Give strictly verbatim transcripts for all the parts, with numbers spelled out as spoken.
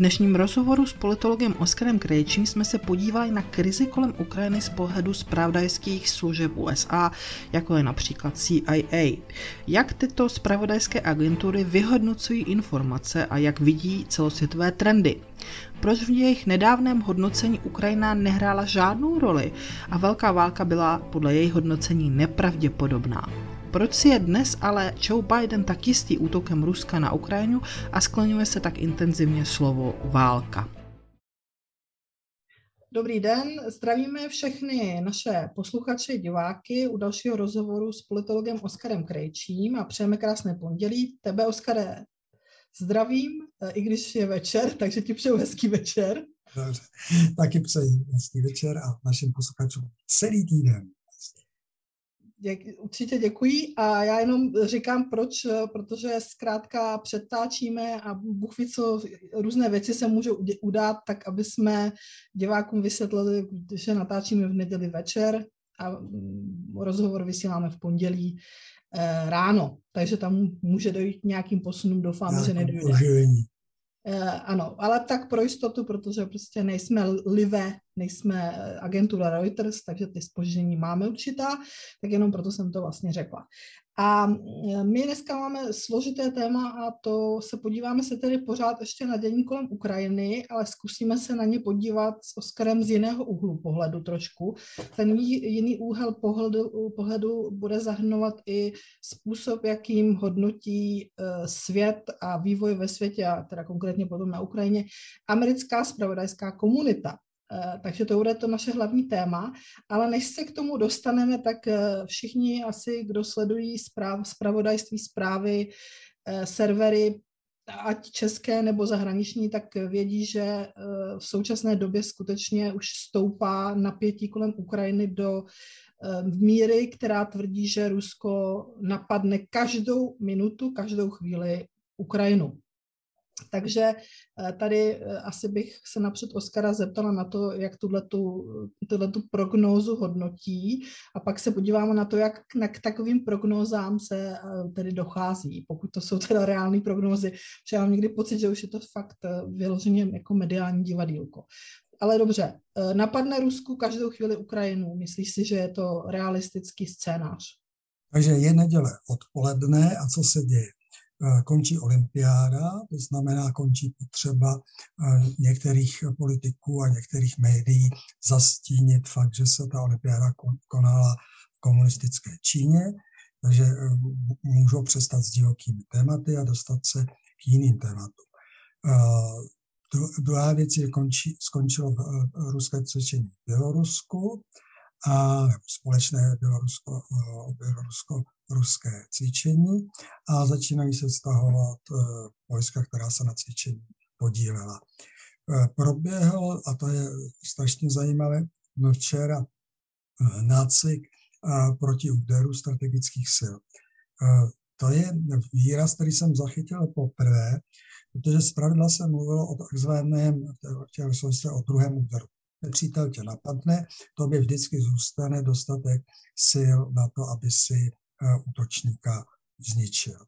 dnešním rozhovoru s politologem Oskarem Krejčím jsme se podívali na krizi kolem Ukrajiny z pohledu zpravodajských služeb U S A, jako je například C I A. Jak tyto zpravodajské agentury vyhodnocují informace a jak vidí celosvětové trendy? Proč v jejich nedávném hodnocení Ukrajina nehrála žádnou roli a velká válka byla podle jejich hodnocení nepravděpodobná? Proč si je dnes ale Joe Biden tak jistý útokem Ruska na Ukrajinu a skloňuje se tak intenzivně slovo válka? Dobrý den, zdravíme všechny naše posluchače, diváky u dalšího rozhovoru s politologem Oskarem Krejčím a přejeme krásné pondělí. Tebe, Oskare, zdravím, i když je večer, takže ti přeju hezký večer. Dobře, taky přeji hezký večer a našim posluchačům celý týden. Děk, určitě děkuji a já jenom říkám proč, protože zkrátka přetáčíme a Bůh ví, co různé věci se můžou udát, tak aby jsme divákům vysvětlili, že natáčíme v neděli večer a rozhovor vysíláme v pondělí eh, ráno, takže tam může dojít nějakým posunům, doufám, já že nedojde. Oživení. Eh, ano, ale tak pro jistotu, protože prostě nejsme live, nejsme agentura Reuters, takže ty zpoždění máme určitá, tak jenom proto jsem to vlastně řekla. A my dneska máme složité téma a to se podíváme se tedy pořád ještě na dění kolem Ukrajiny, ale zkusíme se na ně podívat s Oskarem z jiného úhlu pohledu trošku. Ten jiný úhel pohledu, pohledu bude zahrnovat i způsob, jakým hodnotí svět a vývoj ve světě, a teda konkrétně potom na Ukrajině, americká zpravodajská komunita. Takže to bude to naše hlavní téma, ale než se k tomu dostaneme, tak všichni asi, kdo sledují zpráv, zpravodajství, zprávy, servery, ať české nebo zahraniční, tak vědí, že v současné době skutečně už stoupá napětí kolem Ukrajiny do míry, která tvrdí, že Rusko napadne každou minutu, každou chvíli Ukrajinu. Takže tady asi bych se napřed Oskara zeptala na to, jak tuhletu prognózu hodnotí a pak se podíváme na to, jak na k takovým prognózám se tedy dochází, pokud to jsou teda reální prognózy, protože já mám někdy pocit, že už je to fakt vyloženě jako mediální divadýlko. Ale dobře, napadne Rusku každou chvíli Ukrajinu, myslíš si, že je to realistický scénář? Takže je neděle odpoledne a co se děje? Končí olympiáda, to znamená končí potřeba některých politiků a některých médií zastínit fakt, že se ta olympiáda konala v komunistické Číně, takže můžou přestat s divokými tématy a dostat se k jiným tématům. Druhá věc je, končí, skončilo ruské cvičení v Bělorusku a společné Bělorusko, Bělorusko ruské cvičení a začínají se stahovat vojska, která se na cvičení podílela. Proběhl, a to je strašně zajímavé, včera nácvik proti úderu strategických sil. To je výraz, který jsem zachytil poprvé, protože zpravidla se mluvilo o takzvaném, o druhém úderu. Nepřítel tě napadne, tobě vždycky zůstane dostatek sil na to, aby si útočníka zničil.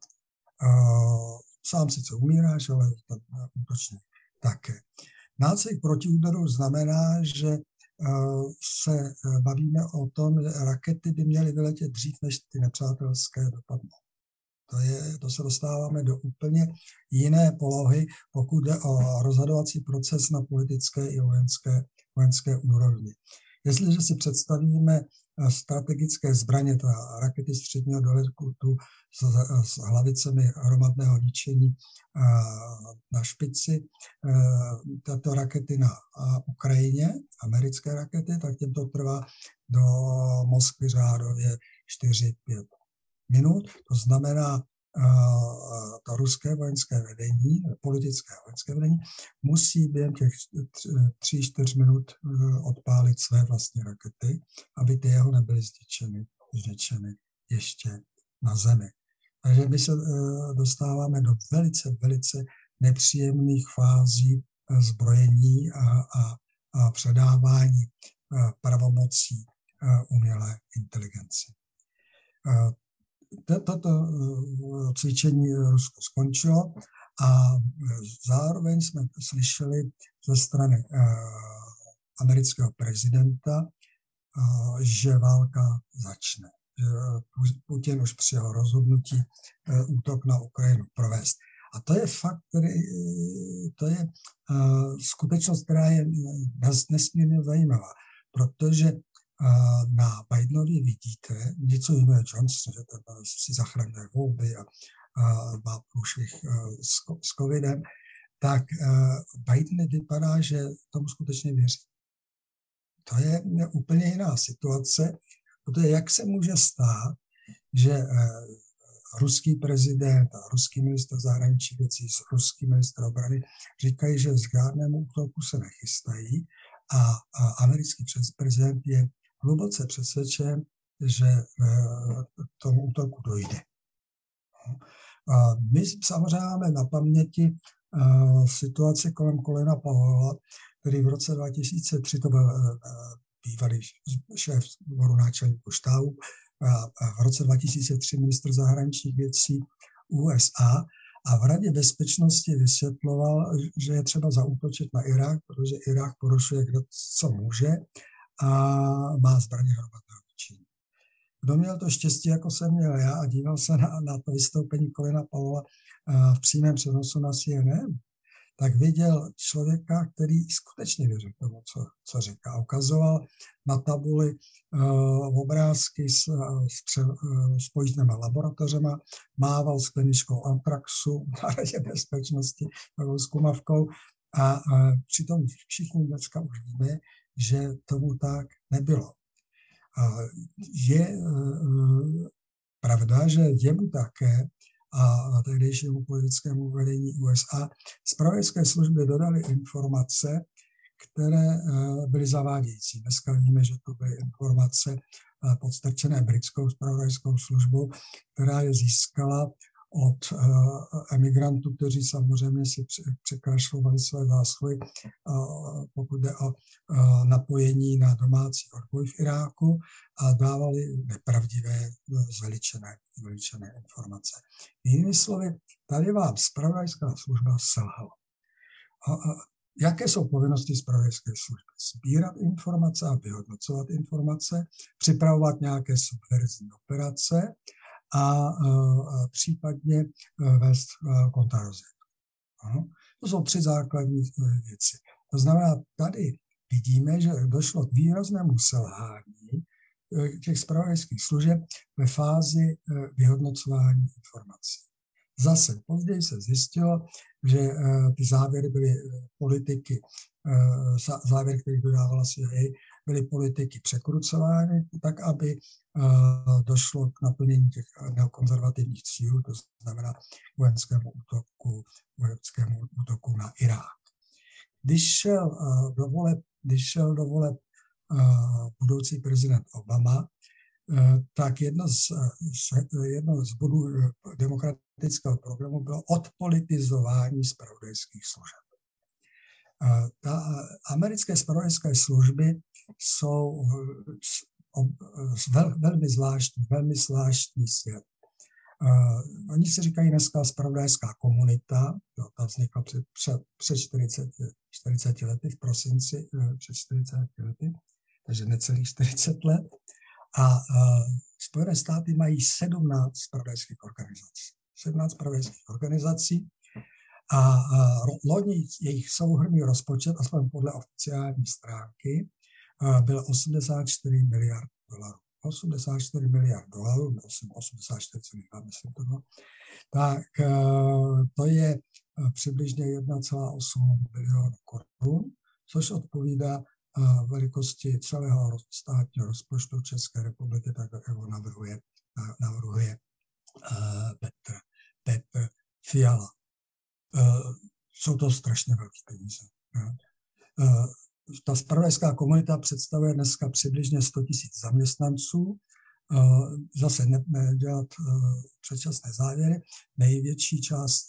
Sám sice umíráš, ale ten útočník také. Nácvik protiúderu znamená, že se bavíme o tom, že rakety by měly vyletět dřív, než ty nepřátelské dopadnou. To, je, to se dostáváme do úplně jiné polohy, pokud jde o rozhodovací proces na politické i vojenské, vojenské úrovni. Jestliže si představíme strategické zbraně, ta rakety středního doletu s, s hlavicemi hromadného ničení na špici, tato rakety na Ukrajině, americké rakety, tak těm to trvá do Moskvy řádově čtyři pět minut. To znamená, to ruské vojenské vedení, politické vojenské vedení, musí během těch tří, čtyř minut odpálit své vlastní rakety, aby ty jeho nebyly zničeny, zničeny ještě na zemi. Takže my se dostáváme do velice, velice nepříjemných fází zbrojení a, a, a předávání pravomocí umělé inteligenci. Toto cvičení Rusko skončilo A zároveň jsme slyšeli ze strany amerického prezidenta, že válka začne. Putin už přijal rozhodnutí útok na Ukrajinu provést. A to je fakt, který, to je skutečnost, která je nesmírně zajímavá, protože na Bidenovi vidíte něco jiného Johnson, že si zachraňuje volby a má průšvih s covidem, tak Biden vypadá, že tomu skutečně věří. To je úplně jiná situace, protože jak se může stát, že ruský prezident a ruský ministr zahraničí věcí s ruským ministrem obrany říkají, že z žádnému útoku se nechystají a, a americký prezident je hluboce přesvědčen, že k tomu útoku dojde. A my samozřejmě máme na paměti situaci kolem Colina Powella, který v roce dva tisíce tři, to byl bývalý šéf sboru náčelníků štábu, v roce dva tisíce tři ministr zahraničních věcí U S A a v Radě bezpečnosti vysvětloval, že je třeba zaútočit na Irák, protože Irák porušuje kdo co může a má zbraně hromadného ničení. Kdo měl to štěstí, jako jsem měl já a díval se na, na to vystoupení Colina Powella v přímém přenosu na C N N, tak viděl člověka, který skutečně věřil tomu, co, co říká. Ukazoval na tabuli uh, obrázky s, s, s pojistnými laboratořema, mával skleničkou antraxu na Radě bezpečnosti, takovou zkumavkou a uh, přitom všichni dneska už víme, že tomu tak nebylo. Uh, je uh, pravda, že jemu také a tehdejšímu politickému vedení U S A zpravodajské služby dodaly informace, které byly zavádějící. Dneska víme, že to byly informace podstrčené britskou zpravodajskou službou, která je získala od emigrantů, kteří samozřejmě si překrašlovali své zásluhy, pokud jde o napojení na domácí odboj v Iráku a dávali nepravdivé, zveličené, zveličené informace. Jinými slovy, tady vám zpravodajská služba selhala. Jaké jsou povinnosti zpravodajské služby? Sbírat informace a vyhodnocovat informace, připravovat nějaké subverzní operace, A, a případně vést kontrarozvědku. To jsou tři základní věci. To znamená, tady vidíme, že došlo k výraznému selhání těch zpravodajských služeb ve fázi vyhodnocování informací. Zase později se zjistilo, že ty závěry byly politiky, závěry, které dodávala C I A, byly politiky překrucovány tak, aby došlo k naplnění těch neokonzervativních cílů, to znamená vojenskému útoku, vojenskému útoku na Irák. Když šel do voleb, když šel do voleb budoucí prezident Obama, tak jedno z, jedno z bodů demokratického programu bylo odpolitizování zpravodajských služeb. Ta americké zpravodajské služby jsou vel, velmi zvláštní, velmi zvláštní svět. Oni se říkají dneska zpravodajská komunita, jo, ta vznikla před, před, před čtyřiceti lety, v prosinci před čtyřiceti lety, takže necelých čtyřicet let. A uh, Spojené státy mají sedmnáct zpravodajských organizací. sedmnáct zpravodajských organizací a uh, loni jejich souhrnný rozpočet, aspoň podle oficiální stránky, uh, byl osmdesát čtyři miliard dolarů. osmdesát čtyři miliard dolarů, osmdesát čtyři celá dva, myslím to bylo. Tak uh, to je uh, přibližně jedna celá osm bilionu korun, což odpovídá velikosti celého státního rozpočtu České republiky, tak jako navrhuje, navrhuje Petr, Petr Fiala. Jsou to strašně velké peníze. Ta zpravodajská komunita představuje dneska přibližně sto tisíc zaměstnanců. Zase nedělat předčasné závěry. Největší část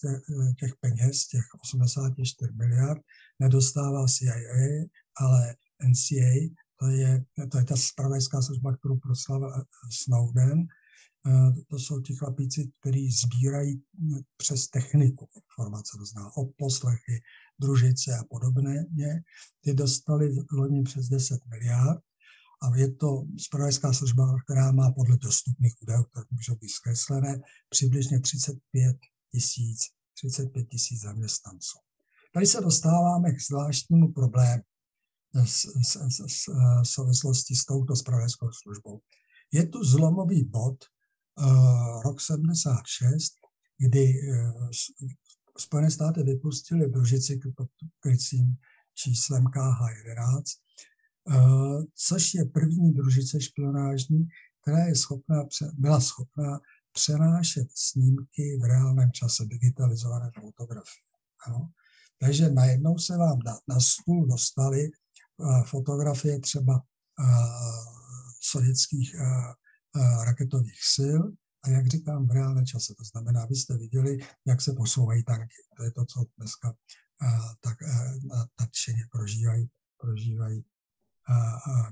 těch peněz, těch osmdesát čtyři miliard, nedostává C I A, ale N C A, to je, to je ta zpravodajská služba, kterou proslavil Snowden, To jsou ti chlapíci, kteří sbírají přes techniku informace, to znamená odposlechy, družice a podobně. Ty dostali loni přes deset miliard a je to zpravodajská služba, která má podle dostupných údajů, které můžou být zkreslené, přibližně třicet pět tisíc zaměstnanců. Tady se dostáváme k zvláštnímu problému v souvislosti s touto zpravodajskou službou. Je tu zlomový bod, Uh, rok sedmdesát šest, kdy uh, Spojené státy vypustily družici pod krycím číslem K H jedenáct, uh, což je první družice špionážní, která je schopná, byla schopná přenášet snímky v reálném čase, digitalizované fotografie. Ano? Takže najednou se vám na, na stůl dostaly uh, fotografie třeba uh, sovětských uh, raketových sil a jak říkám v reálné čase. To znamená, abyste viděli, jak se posouvají tanky. To je to, co dneska tak nadšeně prožívají, prožívají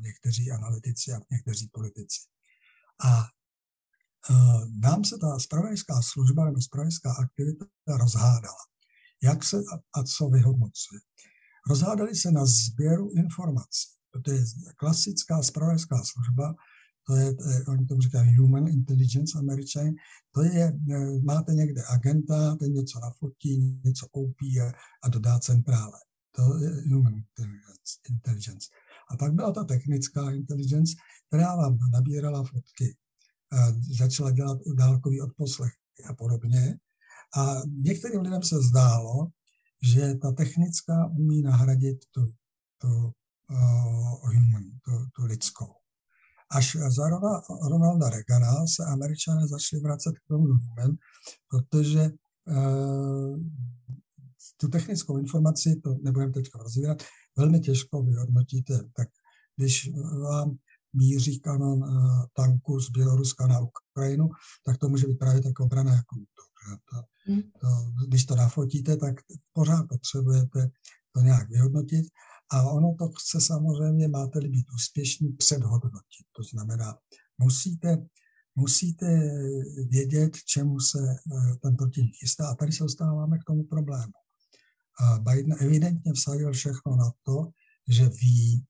někteří analytici a někteří politici. A nám se ta zpravodajská služba nebo zpravodajská aktivita rozhádala. Jak se a co vyhodnocuje? Rozhádali se na sběru informací. To je klasická zpravodajská služba, to je, oni tomu říkají human intelligence Američané, to je, máte někde agenta, ten něco nafotí, něco koupí a dodá centrále. To je human intelligence. A pak byla ta technická intelligence, která vám nabírala fotky, začala dělat dálkový odposlech a podobně. A některým lidem se zdálo, že ta technická umí nahradit tu, tu uh, human, tu, tu lidskou. Až za Ronalda Reagana se Američané začali vracet k tomu human, protože uh, tu technickou informaci, to nebudeme teď rozvírat, velmi těžko vyhodnotíte. Tak když vám míří kanon uh, tanku z Běloruska na Ukrajinu, tak to může být právě tak obrana jako útok. To, to, když to nafotíte, tak pořád potřebujete to nějak vyhodnotit. A ono to chce samozřejmě, máte-li být úspěšní, předhodnotit. To znamená, musíte, musíte vědět, čemu se ten protivník chystá. A tady se dostáváme k tomu problému. Biden evidentně vsadil všechno na to, že ví,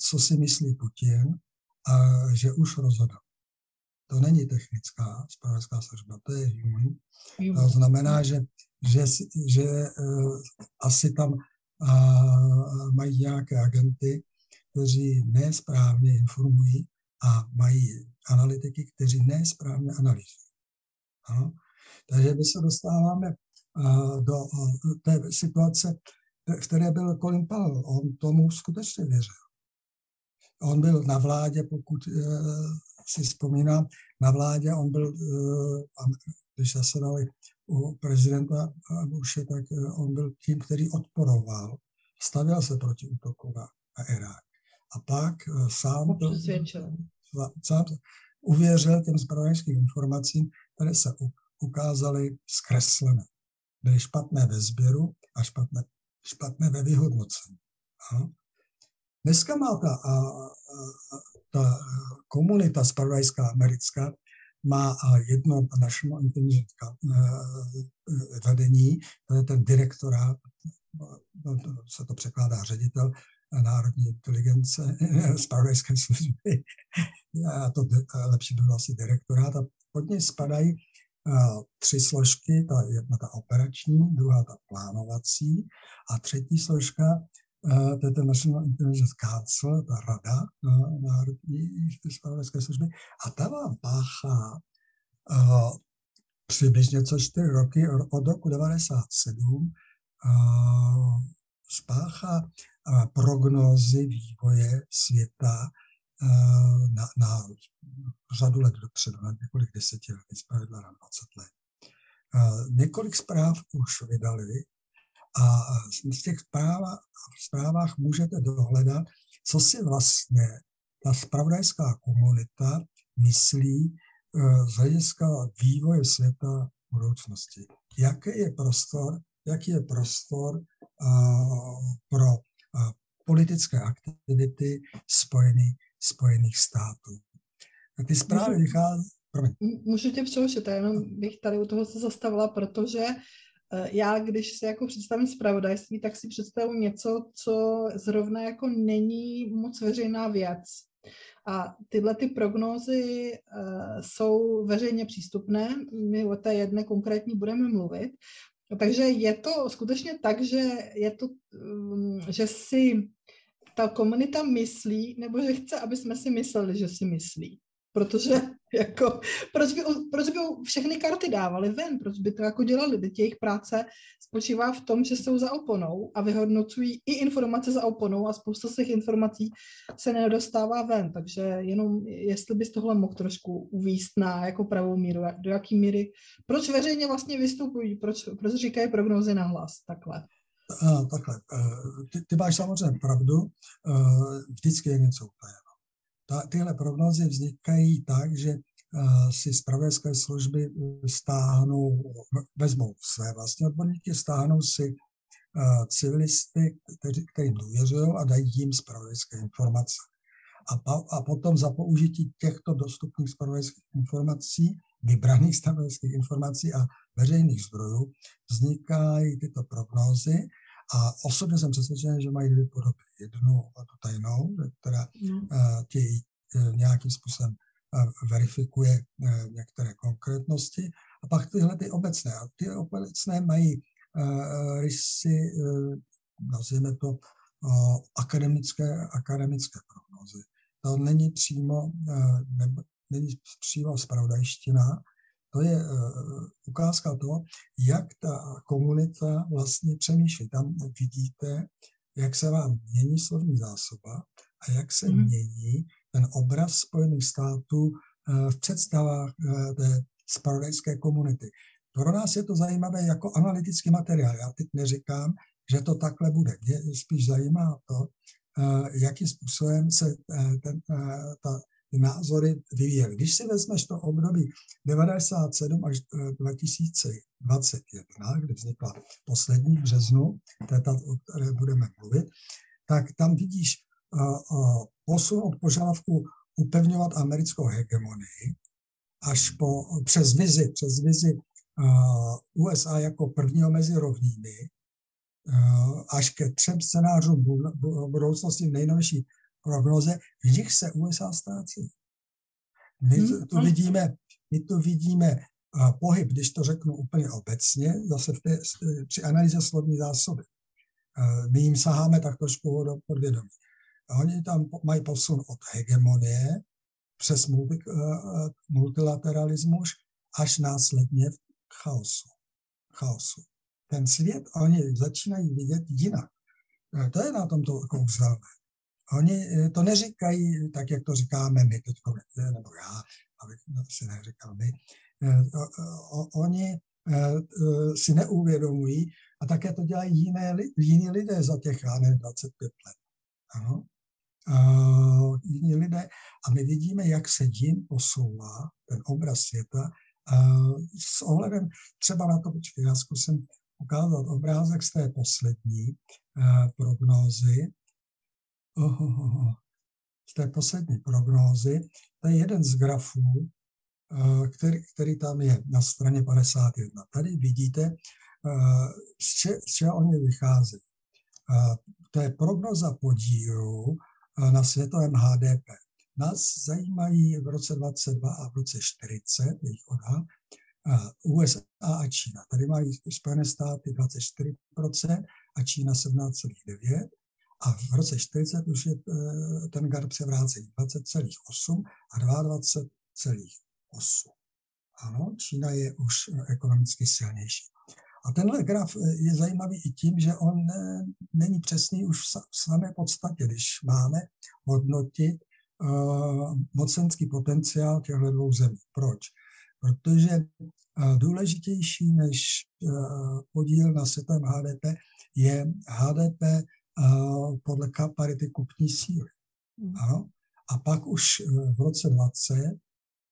co si myslí Putin a že už rozhodl. To není technická zpravodajská služba, to je human. To znamená, že, že, že asi tam a mají nějaké agenty, kteří nesprávně informují a mají analytiky, kteří nesprávně analyzují. Ano? Takže my se dostáváme do té situace, v které byl Colin Powell. On tomu skutečně věřil. On byl na vládě, pokud si vzpomínám, na vládě on byl, když zasedali u prezidenta Bushe, tak on byl tím, který odporoval, stavěl se proti útoku na, na Irák. A pak sám, to, sám uvěřil těm zpravodajským informacím, které se ukázaly zkreslené. Byly špatné ve sběru a špatné, špatné ve vyhodnocení. Aha. Dneska má ta, a, a, ta komunita zpravodajská americká má jedno national intelligence vedení, to je ten direktorát, se to překládá ředitel národní inteligence, zpravodajské služby, a to lepší bylo asi direktorát. A pod něj spadají tři složky, ta jedna ta operační, druhá ta plánovací a třetí složka, to je ten National Intelligence Council, ta rada národní zpravodajské služby, a ta vám páchá uh, přibližně co čtyři roky, od roku devadesát sedm uh, spáchá uh, prognózy vývoje světa uh, na, na řadu let dopředu, na několik desetiletí, zpravidla na dvacet let. Uh, několik zpráv už vydali, a v těch zprávách můžete dohledat, co si vlastně ta zpravodajská komunita myslí z hlediska vývoje světa v budoucnosti. Jaký je prostor, jaký je prostor uh, pro uh, politické aktivity spojený, Spojených států. A ty zprávy vychází, Můžu tě přerušit, jenom bych tady u toho se zastavila, protože já, když se jako představím zpravodajství, tak si představuji něco, co zrovna jako není moc veřejná věc. A tyhle ty prognózy uh, jsou veřejně přístupné, my o té jedné konkrétní budeme mluvit. Takže je to skutečně tak, že, je to, um, že si ta komunita myslí, nebo že chce, aby jsme si mysleli, že si myslí. Protože jako, proč, by, proč by všechny karty dávali ven, proč by to jako dělali, teď jejich práce spočívá v tom, že jsou za oponou a vyhodnocují i informace za oponou a spousta z těch informací se nedostává ven, takže jenom jestli bys tohle mohl trošku uvíst na jako pravou míru, do jaký míry, proč veřejně vlastně vystupují, proč, proč říkají prognózy nahlas, takhle. Takhle, ty, ty máš samozřejmě pravdu, vždycky je něco utajeno. Ta, tyhle prognózy vznikají tak, že uh, si zpravodajské služby stáhnou, vezmou své vlastní odborníky, stáhnou si uh, civilisty, kteří, kterým důvěřují a dají jim zpravodajské informace. A, pa, a potom za použití těchto dostupných zpravodajských informací, vybraných zpravodajských informací a veřejných zdrojů vznikají tyto prognózy. A osobně jsem přesvědčen, že mají dvě podoby. Jednu tu tajnou, která ti nějakým způsobem verifikuje některé konkrétnosti. A pak tyhle ty obecné. A ty obecné mají rysy, nazveme to, akademické, akademické prognózy. To není přímo, není přímo zpravodajština. To je uh, ukázka toho, jak ta komunita vlastně přemýšlí. Tam vidíte, jak se vám mění slovní zásoba a jak se mm. mění ten obraz Spojených států uh, v představách uh, té zpravodajské komunity. Pro nás je to zajímavé jako analytický materiál. Já teď neříkám, že to takhle bude. Mě spíš zajímá to, uh, jakým způsobem se uh, ten, uh, ta názory vyvíjeli. Když si vezmeš to období devadesát sedm až dva tisíce dvacet jedna, kdy vznikla poslední v březnu, této, o které budeme mluvit, tak tam vidíš uh, uh, posun od požadavku upevňovat americkou hegemonii až po, přes vizi, přes vizi uh, U S A jako prvního mezi rovnými uh, až ke třem scénářům budoucnosti v nejnovější prognoze, v nich se U S A ztrácí. My tu vidíme, my tu vidíme pohyb, když to řeknu úplně obecně, zase v té, při analýze slovní zásoby. My jim saháme tak trošku do podvědomí. Oni tam mají posun od hegemonie přes multi, multilateralismus až následně v chaosu. chaosu. Ten svět oni začínají vidět jinak. To je na tomto kouzelné. Oni to neříkají tak, jak to říkáme my teď, nebo já, abych si neříkal my. Oni si neuvědomují a také to dělají jiné, jiní lidé za těch dvacet pět let. Ano. Jiní lidé. A my vidíme, jak se jim posouvá ten obraz světa. S ohledem třeba na to, počkej, já zkusím ukázat obrázek z té poslední prognózy. Oh, oh, oh. Z té poslední prognózy, to je jeden z grafů, který, který tam je na straně padesát jedna. Tady vidíte, z čeho oni vychází. To je prognóza podílu na světovém H D P. Nás zajímají v roce dvacet dva a v roce čtyřicet, jejich odhad, U S A a Čína. Tady mají Spojené státy dvacet čtyři procent a Čína sedmnáct celá devět procenta. A v roce čtyřicet už je ten gard převrácený dvacet celá osm a dvacet dva celá osm. Ano, Čína je už ekonomicky silnější. A tenhle graf je zajímavý i tím, že on není přesný už v samé podstatě, když máme hodnotit uh, mocenský potenciál těchto dvou zemí. Proč? Protože uh, důležitější než uh, podíl na světovém H D P je H D P podle parity kupní síly. Ano? A pak už v roce dvacet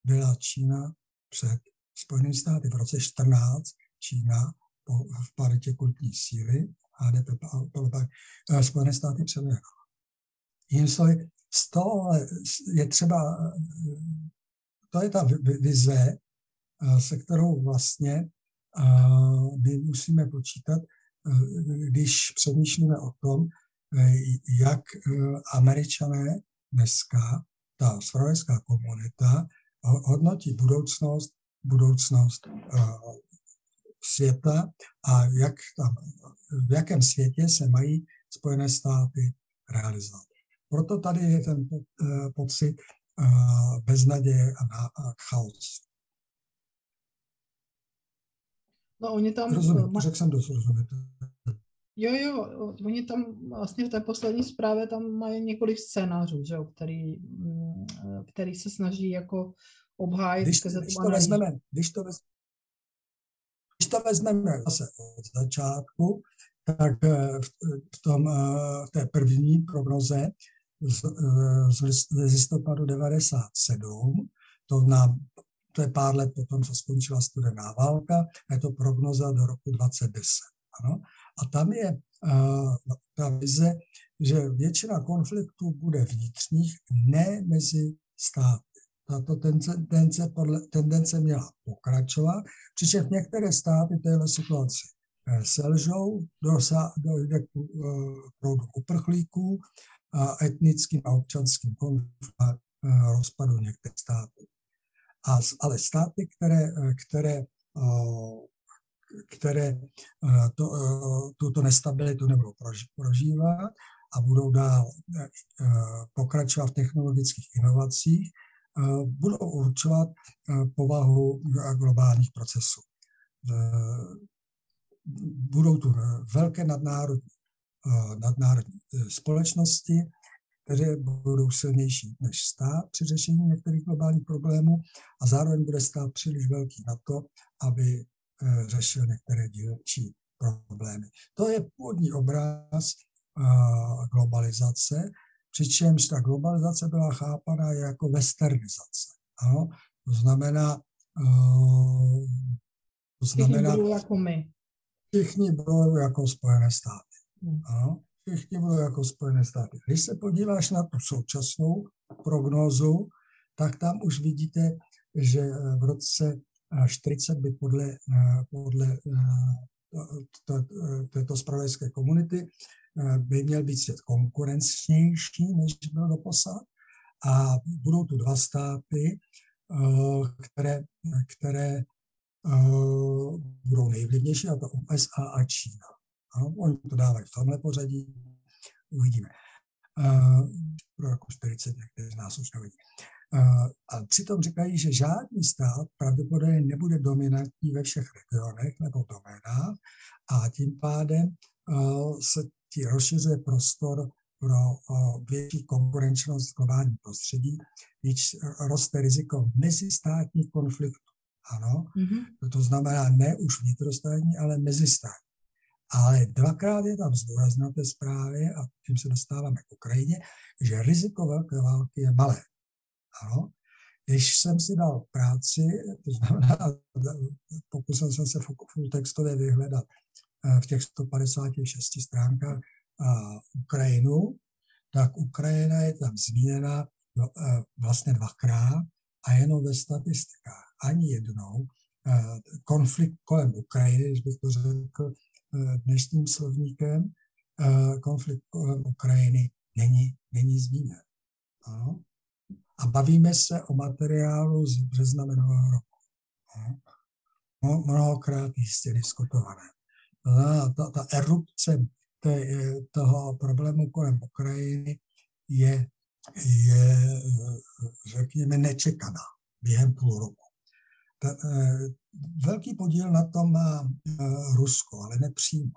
byla Čína před Spojenými státy. V roce čtrnáct Čína po, v paritě kupní síly H D P podle Spojené státy přeměrala. Jiným slovy, z toho je třeba To je ta vize, se kterou vlastně my musíme počítat, když přemýšlíme o tom, jak Američané dneska, ta spravodajská komunita, hodnotí budoucnost, budoucnost světa a jak tam, v jakém světě se mají Spojené státy realizovat. Proto tady je ten pocit beznaděje a chaosu. No, oni tam... Rozumím, ma... řekl jsem dost, rozumíte. Jo, jo, oni tam vlastně v té poslední zprávě tam mají několik scénářů, že jo, který, který se snaží jako obhájit. Když, když, to, vezmeme, když, to, vezmeme, když to vezmeme zase od začátku, tak v, tom, v té první prognoze z, z listopadu devadesát sedm, to nám To je pár let potom, co skončila studená válka, je to prognoza do roku dvacet deset. Ano? A tam je uh, ta vize, že většina konfliktů bude vnitřních, ne mezi státy. Tato tendence, podle, tendence měla pokračovat, přičemž některé státy téhle situaci selžou, dosa, dojde k uh, proudu uprchlíků, uh, etnickým a občanským konfliktům uh, rozpadu některých států. A, ale státy, které, které, které to, tuto nestabilitu nebudou prožívat a budou dál pokračovat v technologických inovacích, budou určovat povahu globálních procesů. Budou tu velké nadnárodní, nadnárodní společnosti, které budou silnější než stát při řešení některých globálních problémů a zároveň bude stát příliš velký na to, aby řešil některé dílčí problémy. To je původní obraz globalizace, přičemž ta globalizace byla chápaná jako westernizace. Ano? To znamená... To znamená všichni budou jako my. Všichni budou jako Spojené státy. Ano? Všichni budou jako Spojené státy. Když se podíváš na tu současnou prognózu, tak tam už vidíte, že v roce čtyřicet by podle, podle této zpravodajské komunity by měl být svět konkurenčnější, než byl doposud. A budou tu dva státy, které, které budou nejvlivnější, a to U S A a Čína. Ano, oni to dávají v tomhle pořadí, uvidíme. Uh, pro jako čtyřicet některé z nás už nevidí. Uh, a přitom říkají, že žádný stát pravděpodobně nebude dominantní ve všech regionech nebo doménách a tím pádem uh, se ti rozšiřuje prostor pro uh, větší konkurenčnost globální prostředí, když roste riziko mezistátních konfliktů. Ano, mm-hmm. To znamená ne už vnitrostátní, ale mezistátní. Ale dvakrát je tam zdůrazněno té zprávě, a tím se dostáváme k Ukrajině, že riziko velké války je malé. Ano? Když jsem si dal práci, to znamená, pokusil jsem se full textově vyhledat v těch sto padesáti šesti stránkách Ukrajinu, tak Ukrajina je tam zmíněna vlastně dvakrát a jenom ve statistikách. Ani jednou konflikt kolem Ukrajiny, když bych to řekl, dnešním slovníkem, konflikt Ukrajiny není, není zmíněn. Ano? A bavíme se o materiálu z března minulého roku. Ano? Mnohokrát jistě diskutované. Ta, ta, ta erupce té, toho problému kolem Ukrajiny je, je řekněme, nečekaná během půl roku. Ta, Velký podíl na tom má Rusko, ale nepřímo.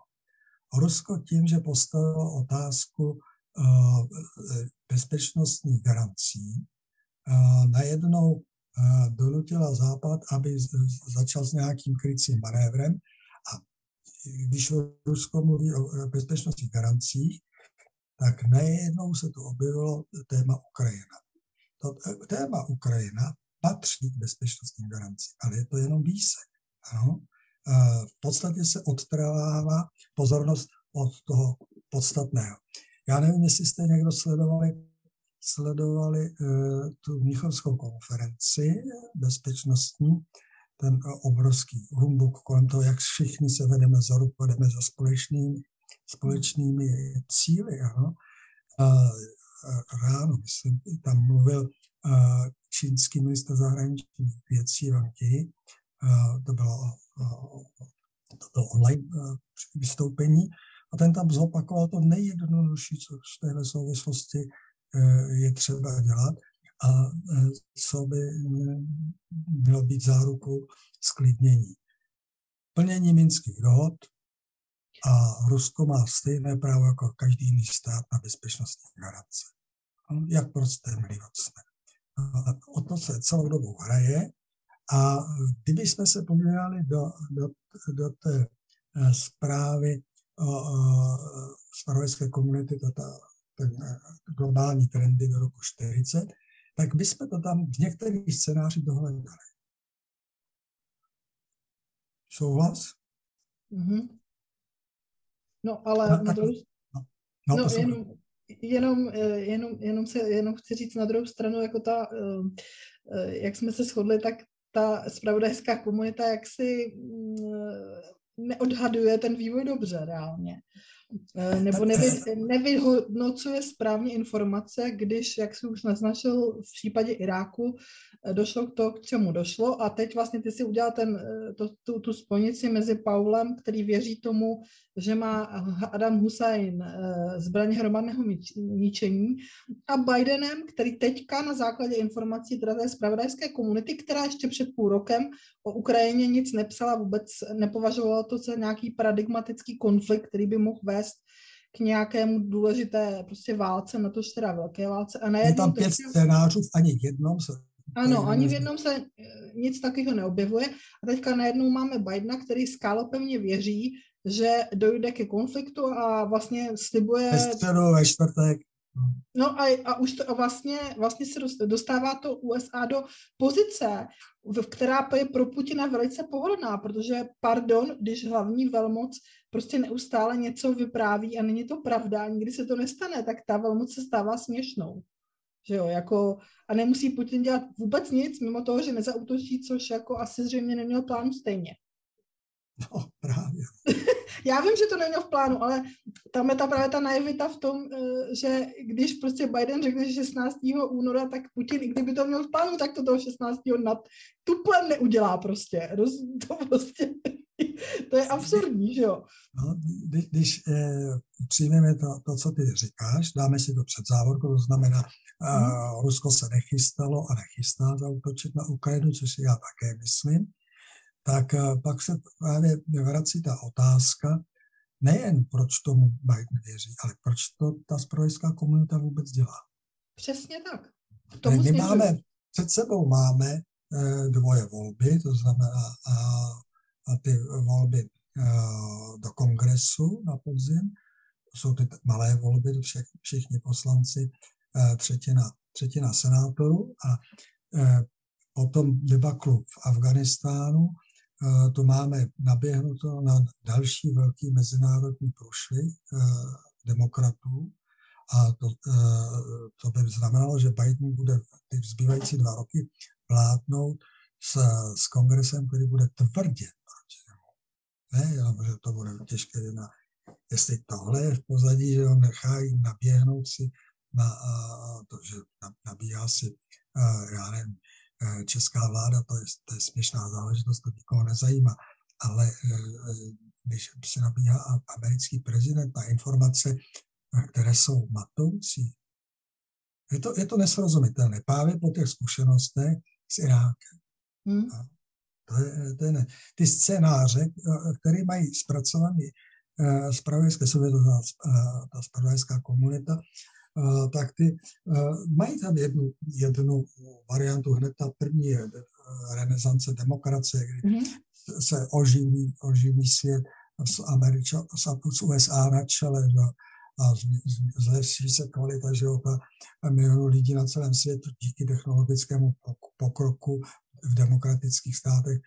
Rusko tím, že postavilo otázku bezpečnostních garancí, najednou donutila Západ, aby začal s nějakým krycím manévrem. A když Rusko mluví o bezpečnostních garancích, tak najednou se tu objevilo téma Ukrajina. To téma Ukrajina patří k bezpečnostním garancím, ale je to jenom výsek. Ano? V podstatě se odtrávává pozornost od toho podstatného. Já nevím, jestli jste někdo sledovali sledovali tu mnichovskou konferenci bezpečnostní, ten obrovský humbuk kolem toho, jak všichni se vedeme za ruku, vedeme za společnými, společnými cíly. Ano. Ráno, myslím, tam mluvil čínský ministr zahraničních věcí Wang Yi, to bylo, to bylo online vystoupení, a ten tam zopakoval to nejjednodušší, co v téhle souvislosti je třeba dělat a co by mělo být zárukou zklidnění. Plnění minských dohod a Rusko má stejné právo jako každý jiný stát na bezpečnostní garance. Jak prostě mlivocné. O to se celou dobu hraje a kdybychom se podívali do, do, do té zprávy zpravodajské komunity, to ta globální trendy do roku čtyřicet, tak bychom to tam v některých scénářích dohledali. Souhlas? Mm-hmm. No, ale no, na druhou... no, no, no, jenom, jenom, jenom, jenom, se, jenom chci říct na druhou stranu, jako ta, jak jsme se shodli, tak ta zpravodajská komunita jaksi neodhaduje ten vývoj dobře reálně. Nebo nevy, nevyhodnocuje správně informace, když, jak jsi už naznačil, v případě Iráku došlo k to, k čemu došlo. A teď vlastně ty si udělal ten, to, tu, tu spojnici mezi Paulem, který věří tomu, že má Adam Husajn zbraně hromadného ničení, a Bidenem, který teďka na základě informací teda té zpravodajské komunity, která ještě před půl rokem o Ukrajině nic nepsala, vůbec nepovažovala to za nějaký paradigmatický konflikt, který by mohl vést k nějakému důležité prostě válce, na to teda velké válce. A je tam pět scénářů, ani v jednom se... Ano, ani v jednom se nic takového neobjevuje. A teďka najednou máme Bidena, který skálopevně věří, že dojde ke konfliktu a vlastně slibuje... Ve středu, ve čtvrtek. No a, a už to, a vlastně, vlastně se dostává to U S A do pozice, v která je pro Putina velice pohodlná, protože pardon, když hlavní velmoc prostě neustále něco vypráví a není to pravda, nikdy se to nestane, tak ta velmoc se stává směšnou. Že jo, jako, a nemusí Putin dělat vůbec nic, mimo toho, že nezautočí, což jako asi zřejmě neměl plánu stejně. No, právě. Já vím, že to neměl v plánu, ale tam je ta právě ta naivita v tom, že když prostě Biden řekne, že šestnáctého února, tak Putin, i kdyby to měl v plánu, tak to toho šestnáctého nad tuplem neudělá prostě. To prostě, to je absurdní, že jo? No, kdy, když eh, přijmeme to, to, co ty říkáš, dáme si to před závorku, to znamená, eh, Rusko se nechystalo a nechystá zaútočit na Ukrajinu, což si já také myslím, tak pak se právě vrací ta otázka, nejen proč tomu Biden věří, ale proč to ta zpravodajská komunita vůbec dělá. Přesně tak. Tomu My máme, před sebou máme dvoje volby, to znamená a, a ty volby do kongresu na podzim, jsou ty malé volby, všichni poslanci, třetina, třetina senátorů a potom debaklu v Afganistánu. To máme naběhnuto na další velký mezinárodní průšvih eh, demokratů a to, eh, to by znamenalo, že Biden bude ty zbývající dva roky vládnout s, s kongresem, který bude tvrdě proti němu. Ne, jenom, že to bude těžké jedna. Jestli tohle je v pozadí, že ho nechají naběhnout si, na, to, že nabíhá si, já nevím, česká vláda, to je, to je směšná záležitost, to nikoho nezajímá, ale když se nabíhá americký prezident na informace, které jsou matoucí, je to, je to nesrozumitelné. Právě po těch zkušenostech s Irákem. Hmm. To je, to je ne. Ty scénáře, které mají zpracované zpravodajské souvědová, ta zpravodajská komunita, Uh, tak ty uh, mají tam jednu, jednu variantu, hned ta první je uh, renesance demokracie, kdy mm-hmm. se oživí, oživí svět s, Američa, s, s U S A na čele, že, a zlepší se kvalita života milionů lidí na celém světě díky technologickému pokroku v demokratických státech.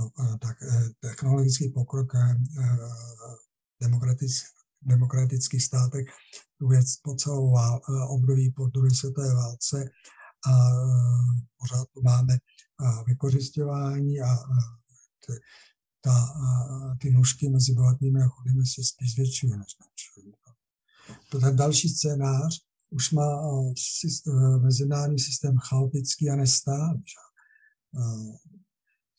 No, tak eh, technologický pokrok eh, demokratických demokratických státech tu věc po celou vál, období po druhé světové válce a pořád tu máme vykořisťování a ty, ta, ty nůžky mezi bohatými a chudými se spíš zvětšují, než zmenšují. To ten další scénář už má mezinárodní systém chaotický a nestálý.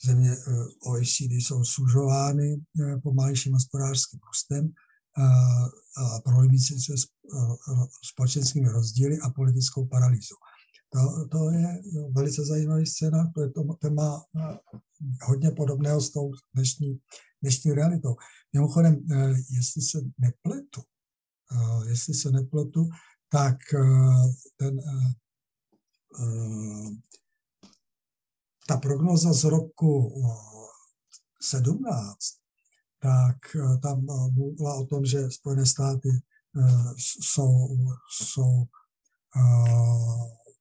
Země O E C D jsou sužovány pomalejším hospodářským růstem a prohlubující se společenskými rozdíly a politickou paralýzou. To, to je velice zajímavý scénář, to je to téma hodně podobného s tou dnešní, dnešní realitou. Mimochodem, jestli se nepletu, jestli se nepletu, tak ten, ta prognóza z roku sedmnáct, tak tam mluvila o tom, že Spojené státy jsou, jsou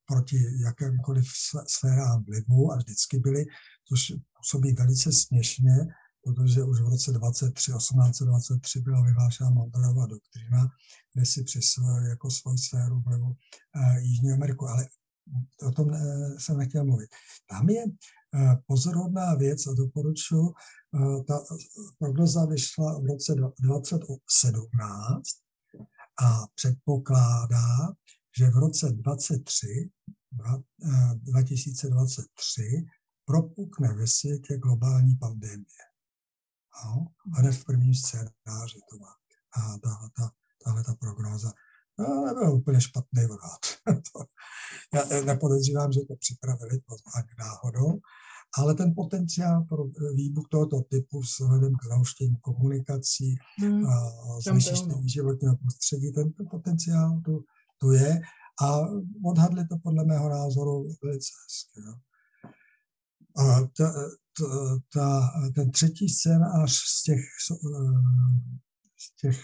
proti jakémkoliv sférám vlivu a vždycky byly, což působí velice směšně, protože už v roce dvacet tři, osmnáct dvacet tři byla vyhlášena Monroeova doktrína, kde si přisvojil jako svoji sféru vlivu eh, Jižní Ameriku, ale o tom eh, jsem nechtěl mluvit. Tam je eh, pozorovná věc a doporučuji, eh, ta prognoza vyšla v roce dva tisíce sedmnáct a předpokládá, že v roce dva tisíce dvacet tři propukne ve světě globální pandemie. No, a hned v prvním scénáři to má a ta, ta, tahle ta prognóza. No, nebyl úplně špatný odhad. Já nepodezřívám, že to připravili to ani náhodou, ale ten potenciál pro výbuch tohoto typu vzhledem k zahuštění komunikací hmm, a znečištění životního prostředí, ten, ten potenciál tu, tu je a odhadli to podle mého názoru velice hezky. No. A ta, ta, ta, ten třetí scénář z těch, z těch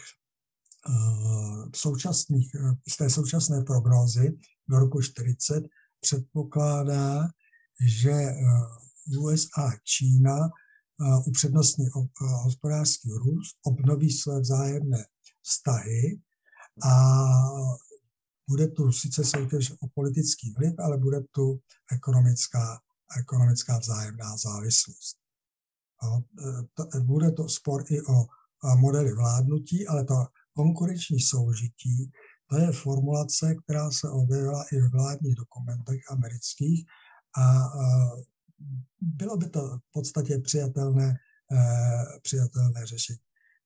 současných, z té současné prognózy do roku čtyřicet předpokládá, že U S A a Čína upřednostní hospodářský růst, obnoví své vzájemné vztahy a bude tu sice soutěž o politický vliv, ale bude tu ekonomická ekonomická vzájemná závislost. Bude to spor i o modely vládnutí, ale to konkurenční soužití, to je formulace, která se objevila i v vládních dokumentech amerických a bylo by to v podstatě přijatelné, přijatelné řešení.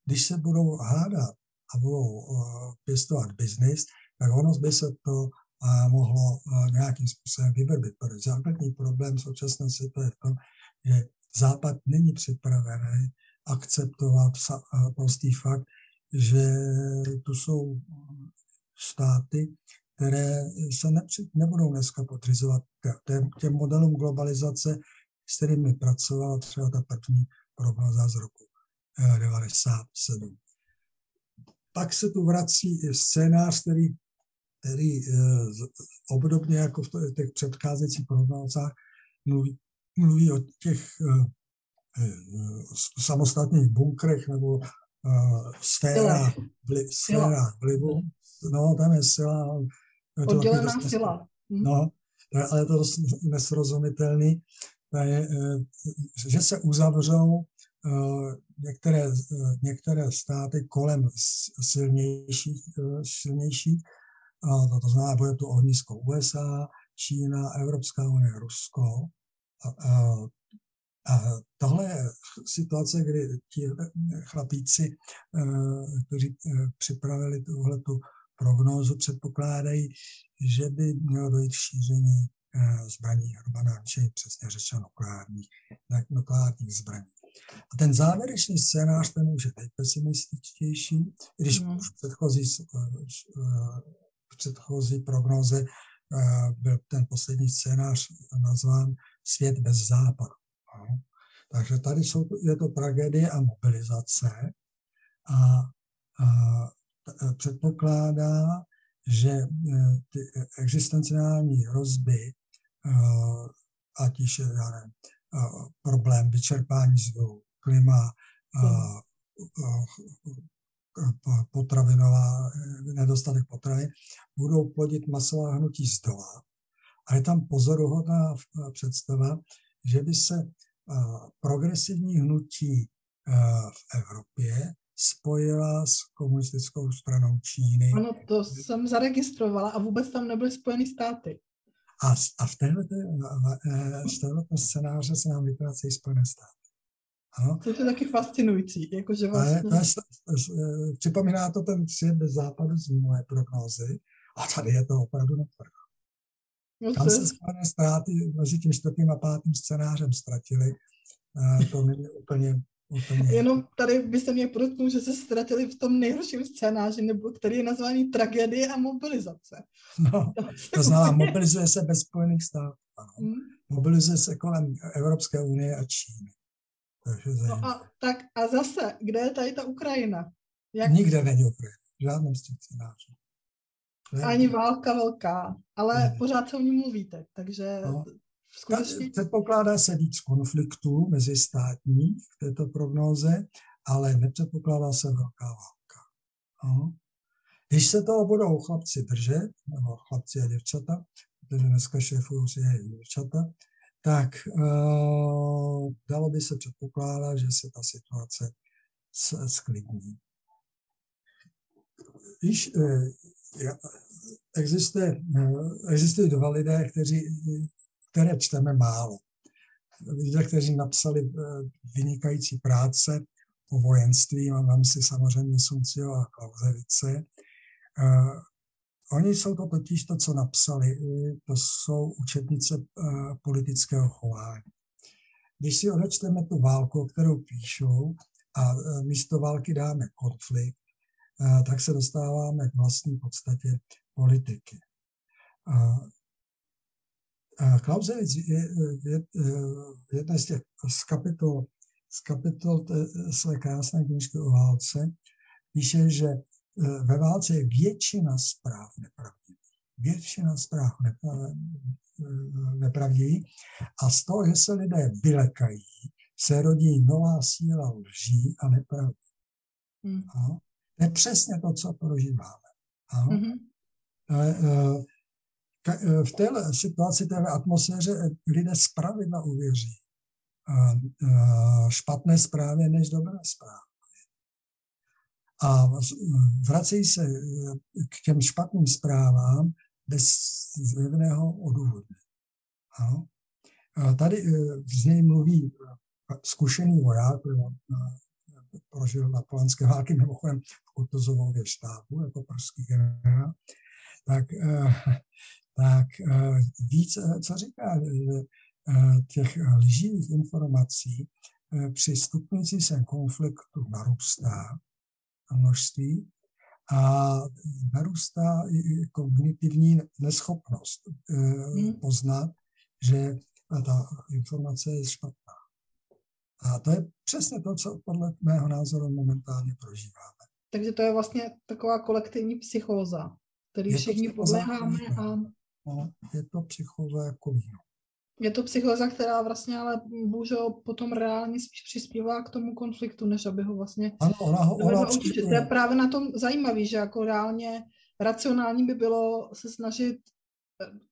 Když se budou hádat a budou pěstovat biznis, tak ono by se to a mohlo nějakým způsobem vybrbit. Základní problém současného světa je v tom, že Západ není připravený akceptovat prostý fakt, že tu jsou státy, které se nepři, nebudou dneska podřizovat těm modelům globalizace, s kterými pracovala třeba ta první prognoza z roku devadesát sedm. Pak se tu vrací scénář, který který obdobně jako v těch předcházejících prognózách mluví, mluví o těch samostatných bunkrech nebo sférách vlivu. Sféra, no, tam je sila. Oddělená dost, sila. No, ale je to dost nesrozumitelný, je, že se uzavřou některé, některé státy kolem silnějších, silnějších. To, to znamená, bude tu ohnisko U S A, Čína, Evropská unie, Rusko. A, a, a tohle je situace, kdy ti chlapíci, kteří připravili tuhletu prognózu, předpokládají, že by mělo dojít k šíření zbraní hromadného ničení, přesně řečeno nukleárních, nukleárních zbraní. A ten závěrečný scénář, ten už je teď pesimističtější, když mm. už předchozí v předchozí prognoze byl ten poslední scénář nazván Svět bez západu. Takže tady jsou, je to tragédie a mobilizace a, a předpokládá, že ty existenciální hrozby, ať již je problém vyčerpání zdrojů, klima, a, a, potravinová, nedostatek potravin, budou plodit masová hnutí z dola. A je tam pozoruhodná představa, že by se progresivní hnutí v Evropě spojila s komunistickou stranou Číny. Ano, to jsem zaregistrovala a vůbec tam nebyly Spojené státy. A, a v této scénáře se nám vypracejí Spojené státy. Ano. To je taky fascinující. Jakože vlastně... je, je, připomíná to ten svět bez západu z minulé prognózy a tady je to opravdu netvrdo. No, tam se Spojené státy mezi tím čtvrtým a pátým scénářem ztratili. To není úplně... Úplně. Jenom tady by se mě podotknul, že se ztratili v tom nejhorším scénáři, nebo který je nazvaný tragédie a mobilizace. No, to znamená, mobilizuje se bez Spojených států. Mm. Mobilizuje se kolem Evropské unie a Číny. No a, tak, a zase, kde je tady ta Ukrajina? Jak... Nikde není Ukrajina, v žádném scénáři. Ani válka velká, ale ne. Pořád se o ní mluvíte, takže... No. Skutečně... Předpokládá se víc konfliktů mezi státních v této prognóze, ale nepředpokládá se velká válka. Aha. Když se toho budou chlapci držet, nebo chlapci a děvčata, protože dneska šéfují si je děvčata, tak uh, dalo by se předpokládat, že se ta situace sklidní. Když uh, existuje, uh, existují dva lidé, kteří které čteme málo. Lidé, kteří napsali vynikající práce o vojenství, mám si samozřejmě Suncio a Clausewice. Uh, oni jsou to totiž to, co napsali, to jsou učebnice uh, politického chování. Když si odečteme tu válku, kterou píšou, a uh, místo války dáme konflikt, uh, tak se dostáváme k vlastní podstatě politiky. Uh, Clausewitz je v jedné z těch z kapitol, z kapitol své krásné knížky o válce, píše, že ve válce je většina zpráv nepravdivých. Většina zpráv nepravdivých. A z toho, že se lidé vylekají, se rodí nová síla lží a nepravdy. Hmm. To je přesně to, co prožíváme. Mm-hmm. E, V téhle situaci, téhle atmosféře lidé zpravidla uvěří špatné zprávě než dobré zprávě. A vracejí se k těm špatným zprávám bez zjevného odůvodnění. Ano. Tady z něj mluví zkušený voják, který prožil na napoleonské války, mimochodem v Kutuzovově štábu jako pražský generál, tak tak víc, co říká, těch lživých informací při stupňující se konfliktu narůstá množství a narůstá i kognitivní neschopnost poznat, že ta informace je špatná. A to je přesně to, co podle mého názoru momentálně prožíváme. Takže to je vlastně taková kolektivní psychóza, který všichni podléháme a... No, je to psychóza jako víno. Je to psychóza, která vlastně ale bohužel potom reálně spíš přispívá k tomu konfliktu, než aby ho vlastně... Ano, ona ho, ona určitě. To je právě na tom zajímavý, že jako reálně racionální by bylo se snažit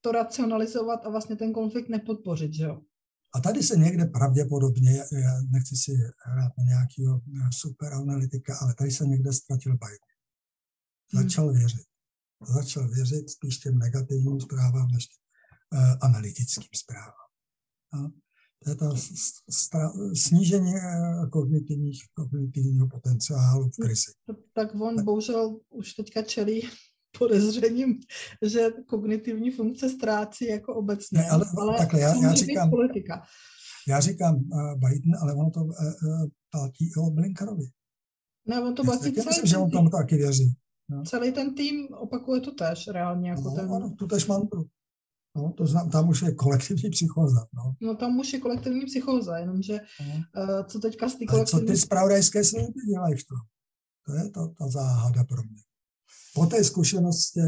to racionalizovat a vlastně ten konflikt nepodpořit, že jo? A tady se někde pravděpodobně, já nechci si hrát na nějakého superanalytika, ale tady se někde ztratil Biden. Začal hmm. věřit. Začal věřit spíš těm negativním zprávám než těm uh, analytickým zprávám. A to je to stra- snížení kognitivních, kognitivního potenciálu v krizi. Tak on tak. bohužel už teďka čelí podezřením, že kognitivní funkce ztrácí jako obecně. Ne, ale, ale takhle, já, já říkám, politika. Já říkám uh, Biden, ale ono to uh, uh, platí o Blinkerovi. Ne, on to platí celý. Myslím, že on tomu taky věří. No. Celý ten tým opakuje to též reálně. Jako no, ten... ano, tu též mantru. No, to znám, tam už je kolektivní psychóza. No. no tam už je kolektivní psychóza, jenomže no. uh, co teďka z ty kolektivní... Co ty zpravodajské služby dělají v tom? To je to, ta záhada pro mě. Po té zkušenosti,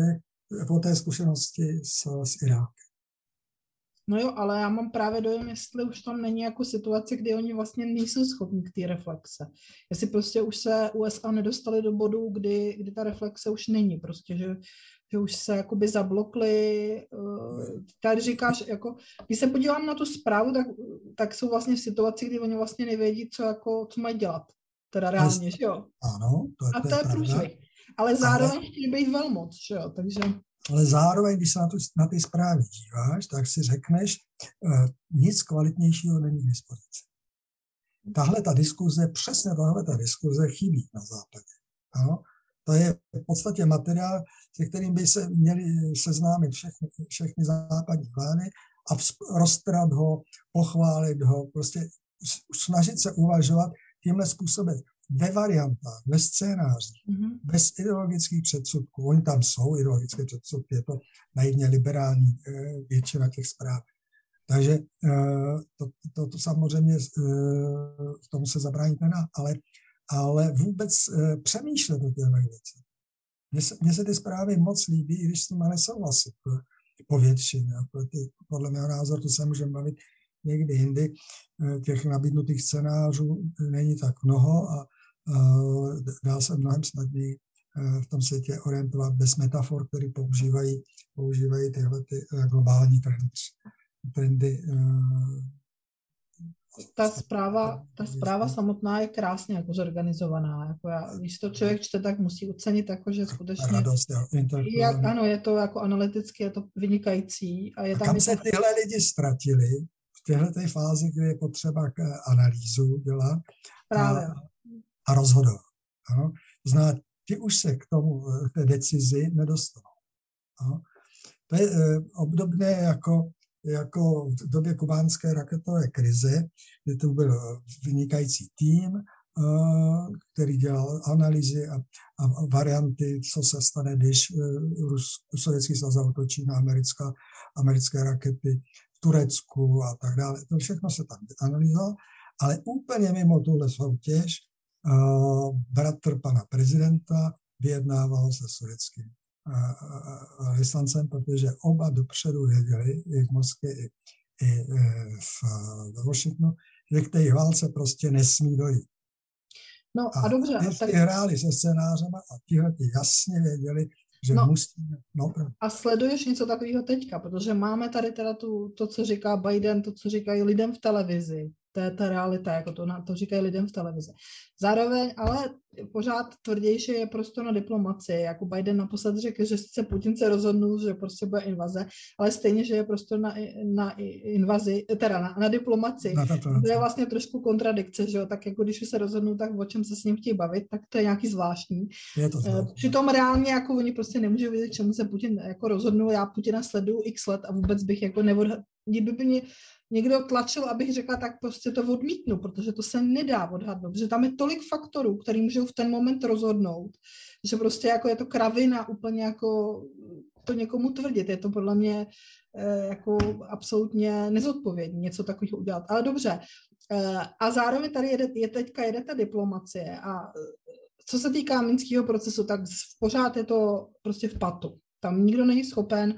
po té zkušenosti s, s Irákem. No jo, ale já mám právě dojem, jestli už tam není jako situace, kdy oni vlastně nejsou schopni k té reflexe. Jestli prostě už se U S A nedostali do bodu, kdy, kdy ta reflexe už není, prostě, že, že už se jakoby zablokli. Tady říkáš, jako, když se podívám na tu zprávu, tak, tak jsou vlastně v situaci, kdy oni vlastně nevědí, co, jako, co mají dělat. Teda reálně, že jo? Ano, to je, a to je, je průšvih. Ale zároveň chtějí být velmoc, že jo, takže... Ale zároveň, když se na, tu, na ty zprávy díváš, tak si řekneš, eh, nic kvalitnějšího není k dispozici. Tahle ta diskuze, přesně tahle ta diskuze chybí na západě. Ano? To je v podstatě materiál, se kterým by se měli seznámit všechny, všechny západní vlády a roztrat ho, pochválit ho, prostě snažit se uvažovat tímhle způsobem. Ve variantách, ve scénářích, mm-hmm. bez ideologických předsudků. Oni tam jsou ideologické předsudky, je to naivně liberální většina těch zpráv. Takže to, to, to samozřejmě tomu se zabránit nedá, ale, ale vůbec přemýšlet o těchto věcech. Mně se, mně se ty zprávy moc líbí, i když s tím nesouhlasím po většině. Podle mého názoru to se můžeme bavit někdy jindy. Těch nabídnutých scénářů není tak mnoho a dá se mnohem snadněji v tom světě orientovat bez metafor, které používají, používají tyhle ty globální trendy. trendy ta, zpráva, ta zpráva samotná je krásně jako zorganizovaná. Jako já, když to člověk čte, tak musí ocenit, jako, že skutečně... Radost, jak, ano, je to jako analyticky, je to vynikající. A, je a tam kam je se to... tyhle lidi ztratili v téhleté fázi, kdy je potřeba k analýzu dělat a, a rozhodovat. Ano? Zná, ti už se k tomu, k té decizi nedostanou. Ano? To je e, obdobné jako, jako v době kubánské raketové krize, kdy to byl vynikající tým, e, který dělal analýzy a, a varianty, co se stane, když e, Rus, Sovětský svaz zaútočí na americká, americké rakety, Turecku a tak dále. To všechno se tam analyzovalo, ale úplně mimo tuhle soutěž uh, bratr pana prezidenta vyjednával se sovětským uh, vyslancem, protože oba dopředu věděli, i v Moskvě, i, i v, ve Washingtonu, že k té válce prostě nesmí dojít. No a, a dobře. Ty tak... hráli se scénářema a tihle ty jasně věděli, že no, musíme, no. A sleduješ něco takového teďka, protože máme tady teda tu, to, co říká Biden, to, co říkají lidem v televizi. To je ta realita, jako to, to říkají lidem v televizi. Zároveň, ale pořád tvrdější je prostor na diplomacii. Jako Biden naposled řekl, že se Putin se rozhodnul, že prostě bude invaze, ale stejně, že je prostor na, na invazi, teda na, na diplomacii. Na to je vlastně trošku kontradikce, že jo? Tak jako když se rozhodnou, tak o čem se s ním chtějí bavit, tak to je nějaký zvláštní. Je to zvláštní. Přitom reálně, jako oni prostě nemůžou vědět, čemu se Putin jako rozhodnul. Já Putina sleduju x let a vůbec bych jako neodhadl, kdyby mě někdo tlačil, abych řekla, tak prostě to odmítnu, protože to se nedá odhadnout, protože tam je tolik faktorů, který můžou v ten moment rozhodnout, že prostě jako je to kravina úplně jako to někomu tvrdit. Je to podle mě jako absolutně nezodpovědné něco takového udělat. Ale dobře. A zároveň tady jede, je teďka jede ta diplomacie a co se týká minského procesu, tak pořád je to prostě v patu. Tam nikdo není schopen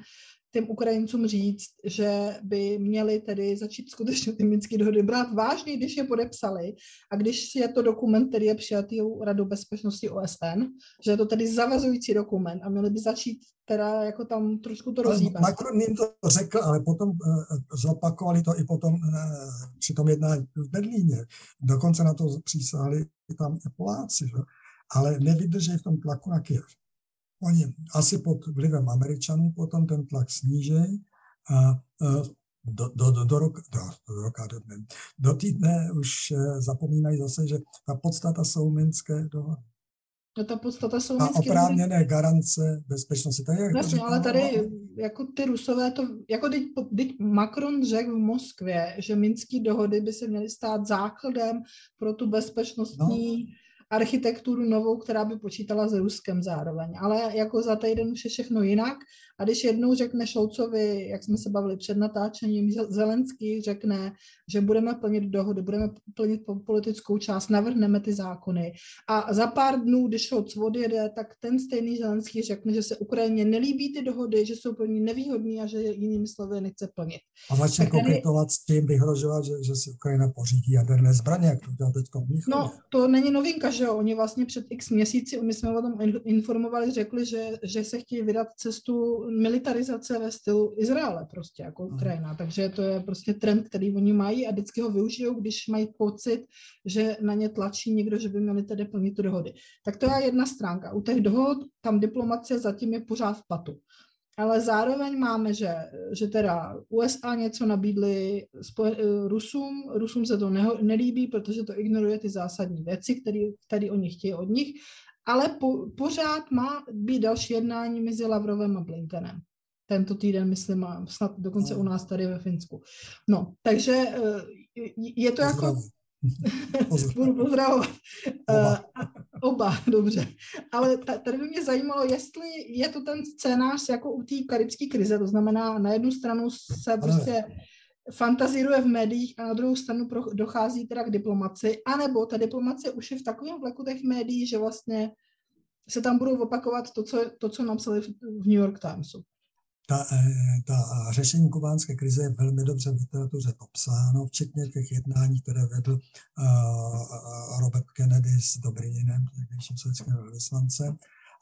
těm Ukrajincům říct, že by měli tedy začít skutečně ty minské dohody brát vážně, když je podepsali a když je to dokument, který je přijatý Radou bezpečnosti O S N, že je to tedy zavazující dokument a měli by začít teda jako tam trošku to rozhýbat. Macron jim to řekl, ale potom uh, zopakovali to i potom uh, při tom jednání v Berlíně. Dokonce na to přísahali tam i Poláci, že? Ale nevydrží v tom tlaku na Kyjev. Oni asi pod vlivem Američanů potom ten tlak sníží a do, do, do, do roka, do, do, roka do, do týdne už zapomínají zase, že ta podstata jsou minské dohody. No ta podstata jsou minské dohody. A oprávněné garance bezpečnosti. Tady, jak vlastně, ale tady jako ty Rusové, to, jako teď, teď Macron řekl v Moskvě, že minské dohody by se měly stát základem pro tu bezpečnostní... No. architekturu novou, která by počítala s Ruskem zároveň. Ale jako za týden už je všechno jinak. A když jednou řekne Šolcovi, jak jsme se bavili před natáčením, Zelenský řekne, že budeme plnit dohody, budeme plnit politickou část, navrhneme ty zákony. A za pár dnů, když Šolc odjede, tak ten stejný Zelenský řekne, že se Ukrajině nelíbí ty dohody, že jsou pro ní nevýhodný a že jinými slovy nechce plnit. A začne koketovat s tím, vyhrožovat, že, že si Ukrajina pořídí jaderné zbraně, jak to dělá teď v Mnichově. No, to není novinka, že jo? Oni vlastně před x měsíci, my jsme o tom informovali, řekli, že, že se chtějí vydat cestu militarizace ve stylu Izraele prostě, jako Ukrajina. Takže to je prostě trend, který oni mají a vždycky ho využijou, když mají pocit, že na ně tlačí někdo, že by měli tedy plnit tu dohody. Tak to je jedna stránka. U těch dohod tam diplomacie zatím je pořád v patu. Ale zároveň máme, že, že teda U S A něco nabídli spoje- Rusům, Rusům se to neho- nelíbí, protože to ignoruje ty zásadní věci, které tady oni chtějí od nich, ale po- pořád má být další jednání mezi Lavrovem a Blinkenem. Tento týden, myslím, a snad dokonce u nás tady ve Finsku. No, takže je to jako... Budu pozdravovat. Oba. Oba, dobře. Ale tady by mě zajímalo, jestli je to ten scénář jako u té karibské krize, to znamená na jednu stranu se prostě fantazíruje v médiích a na druhou stranu dochází teda k diplomaci, anebo ta diplomacie už je v takovém vleku těch médií, že vlastně se tam budou opakovat to, co, to, co napsali v New York Timesu. Ta, ta řešení kubánské krize je velmi dobře v literatuře popsáno, včetně těch jednání, které vedl uh, Robert Kennedy s Dobryninem, tehdejším sovětským velvyslancem,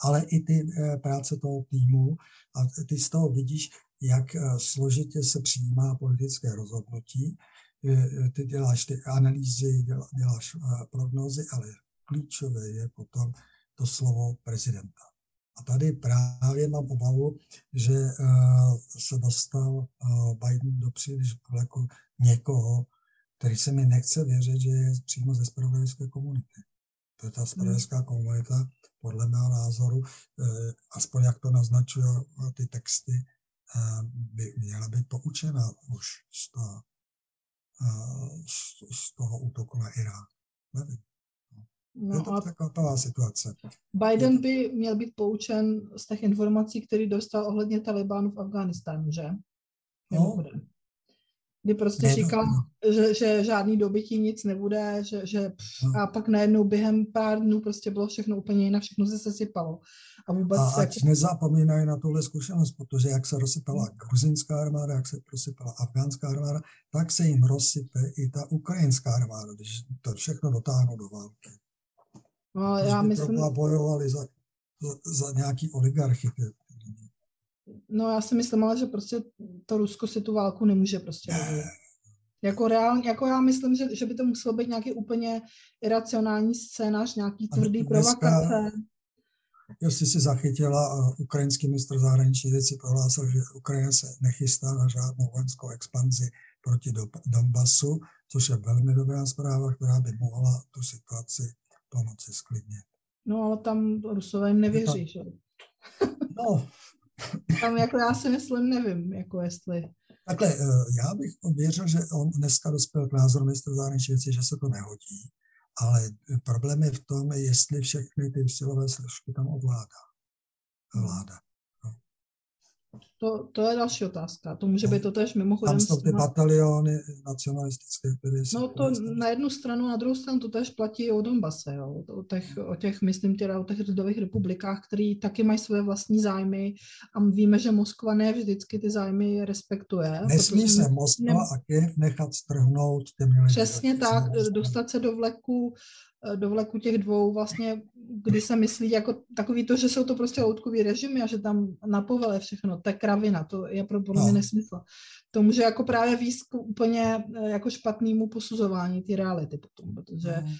ale i ty uh, práce toho týmu. A ty z toho vidíš, jak uh, složitě se přijímá politické rozhodnutí. Uh, ty děláš ty analýzy, dělá, děláš uh, prognózy, ale klíčové je potom to slovo prezidenta. A tady právě mám obavu, že uh, se dostal uh, Biden do příliš jako někoho, který se mi nechce věřit, že je přímo ze zpravodajské komunity. To je ta zpravodajská komunita, podle mého názoru, uh, aspoň jak to naznačují uh, ty texty, uh, by měla být poučena už z toho, uh, z, z toho útoku na Irán. Nevím. No, je to taková situace. Biden by měl být poučen z těch informací, které dostal ohledně Talibánu v Afghánistánu, že? No. Kdy prostě ne, říkal, no. že, že žádný dobytí nic nebude, že, že no. A pak najednou během pár dnů prostě bylo všechno úplně jinak, všechno se sesypalo. A, vůbec a ať se... nezapomínají na tuhle zkušenost, protože jak se rozsypala gruzinská armáda, jak se rozsypala afgánská armáda, tak se jim rozsype i ta ukrajinská armáda, když to všechno dotáhnou do války. No, já myslím... bojovali za, za, za nějaký oligarchy. No já si myslím, ale že prostě to Rusko si tu válku nemůže prostě ne. Jako reálně, jako já myslím, že, že by to muselo být nějaký úplně iracionální scénář, nějaký tvrdý provokace. Jestli si zachytila, ukrajinský ministr zahraničí věcí prohlásil, že Ukrajina se nechystá na žádnou vojenskou expanzi proti Donbasu, což je velmi dobrá zpráva, která by mohla tu situaci pomoci sklidnit. No, ale tam Rusové jim nevěří, že? No. Tam jako já si myslím, nevím, jako jestli... Takhle, já bych věřil, že on dneska dospěl k názoru ministra zahraničí věcí, že se to nehodí, ale problém je v tom, jestli všechny ty silové složky tam ovládá. Vláda. No. To, to je další otázka. To může no. být to tež mimochodem... Tam jsou ty bataliony nacionalistické. No to na jednu stranu, na druhou stranu to tež platí o Donbase. Jo. O těch, o těch, myslím teda o těch lidových republikách, které taky mají své vlastní zájmy a víme, že Moskva ne vždycky ty zájmy respektuje. Nesmí se Moskva ne... a Kyjev nechat strhnout těmi lidmi. Přesně tak, dostat se do vleku do vleku těch dvou vlastně, kdy se myslí jako takový to, že jsou to prostě loutkový režimy a že tam napovele všechno, ta kravina, to je pro mě nesmysl. To může jako právě výjít úplně jako špatnému posuzování ty reality potom, protože no.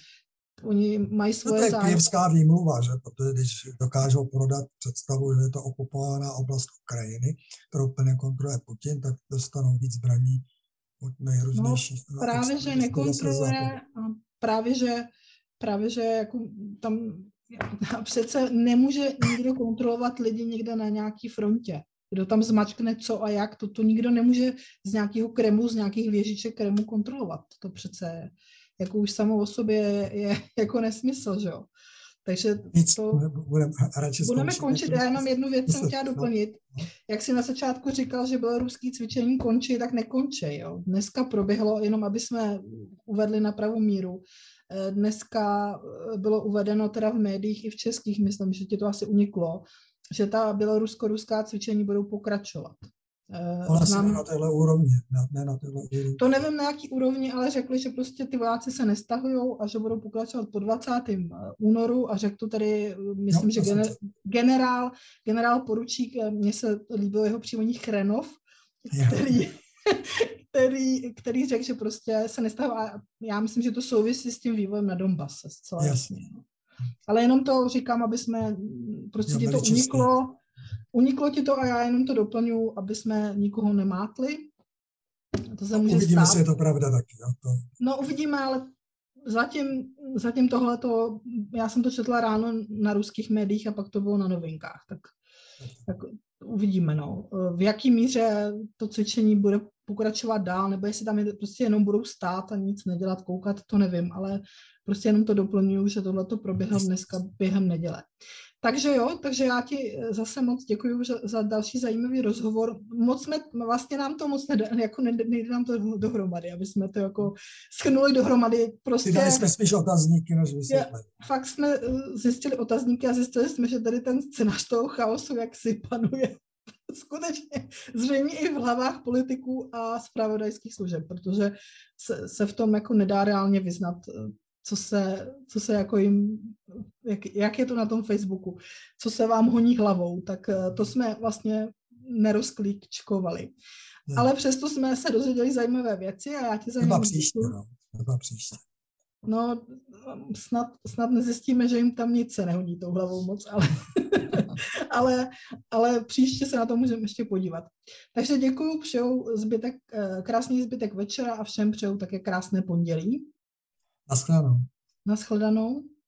oni mají svoje zájmy. To je kyjevská výmluva, že? Protože když dokážou prodat představu, že je to okupovaná oblast Ukrajiny, kterou plně kontroluje Putin, tak dostanou víc zbraní od nejrůznějších. No, právě, že nekontroluje, právě, že Právě, že jako tam přece nemůže nikdo kontrolovat lidi někde na nějaký frontě. Kdo tam zmačkne co a jak, to, to nikdo nemůže z nějakého kremu, z nějakých věžiček kremu kontrolovat. To přece jako už samo o sobě je, je jako nesmysl, že jo. Takže to budeme, budeme končit. Já jenom jednu věc jsem chtěla doplnit. Jak jsi na začátku říkal, že běloruský cvičení končí, tak nekončí. Jo. Dneska proběhlo, jenom aby jsme uvedli na pravou míru, dneska bylo uvedeno teda v médiích i v českých, myslím, že ti to asi uniklo, že ta bělorusko-ruská cvičení budou pokračovat. Ona se na téhle úrovni, ne na téhle úrovni. To nevím na jaký úrovni, ale řekli, že prostě ty vojáci se nestahujou a že budou pokračovat po dvacátého únoru a řekl to tady, myslím, no, že gener- generál, generál poručík, mně se líbil jeho příjmení Chrenov, který, který, který řekl, že prostě se nestahuje a já myslím, že to souvisí s tím vývojem na Donbase zcela jasně. jasně. Ale jenom to říkám, aby jsme prostě ti to uniklo, Uniklo ti to a já jenom to doplňuji, aby jsme nikoho nemátli. To se může uvidíme, jestli je to pravda taky. Jo? To... No uvidíme, ale zatím, zatím tohleto, já jsem to četla ráno na ruských médiích a pak to bylo na novinkách, tak, tak uvidíme, no. V jaký míře to cvičení bude pokračovat dál, nebo jestli tam je, prostě jenom budou stát a nic nedělat, koukat, to nevím, ale prostě jenom to doplňuji, že tohleto proběhlo dneska během neděle. Takže jo, takže já ti zase moc děkuji za další zajímavý rozhovor. Moc jsme, vlastně nám to moc nejde, jako nejde nám to dohromady, aby jsme to jako schnuli dohromady. Prostě dali jsme spíš otazníky, než vysvětlení. Fakt jsme zjistili otazníky a zjistili jsme, že tady ten scénář toho chaosu, jak si panuje, skutečně zřejmě i v hlavách politiků a zpravodajských služeb, protože se, se v tom jako nedá reálně vyznat, co se, co se jako jim, jak, jak je to na tom Facebooku, co se vám honí hlavou, tak to jsme vlastně nerozklíčkovali. Ne. Ale přesto jsme se dozvěděli zajímavé věci a já ti za ním příště, no. Chyba příště. No, snad, snad nezjistíme, že jim tam nic se nehodí tou hlavou moc, ale, ale, ale příště se na to můžeme ještě podívat. Takže děkuju, přeju zbytek, krásný zbytek večera a všem přeju také krásné pondělí. Naschledanou. Naschledanou.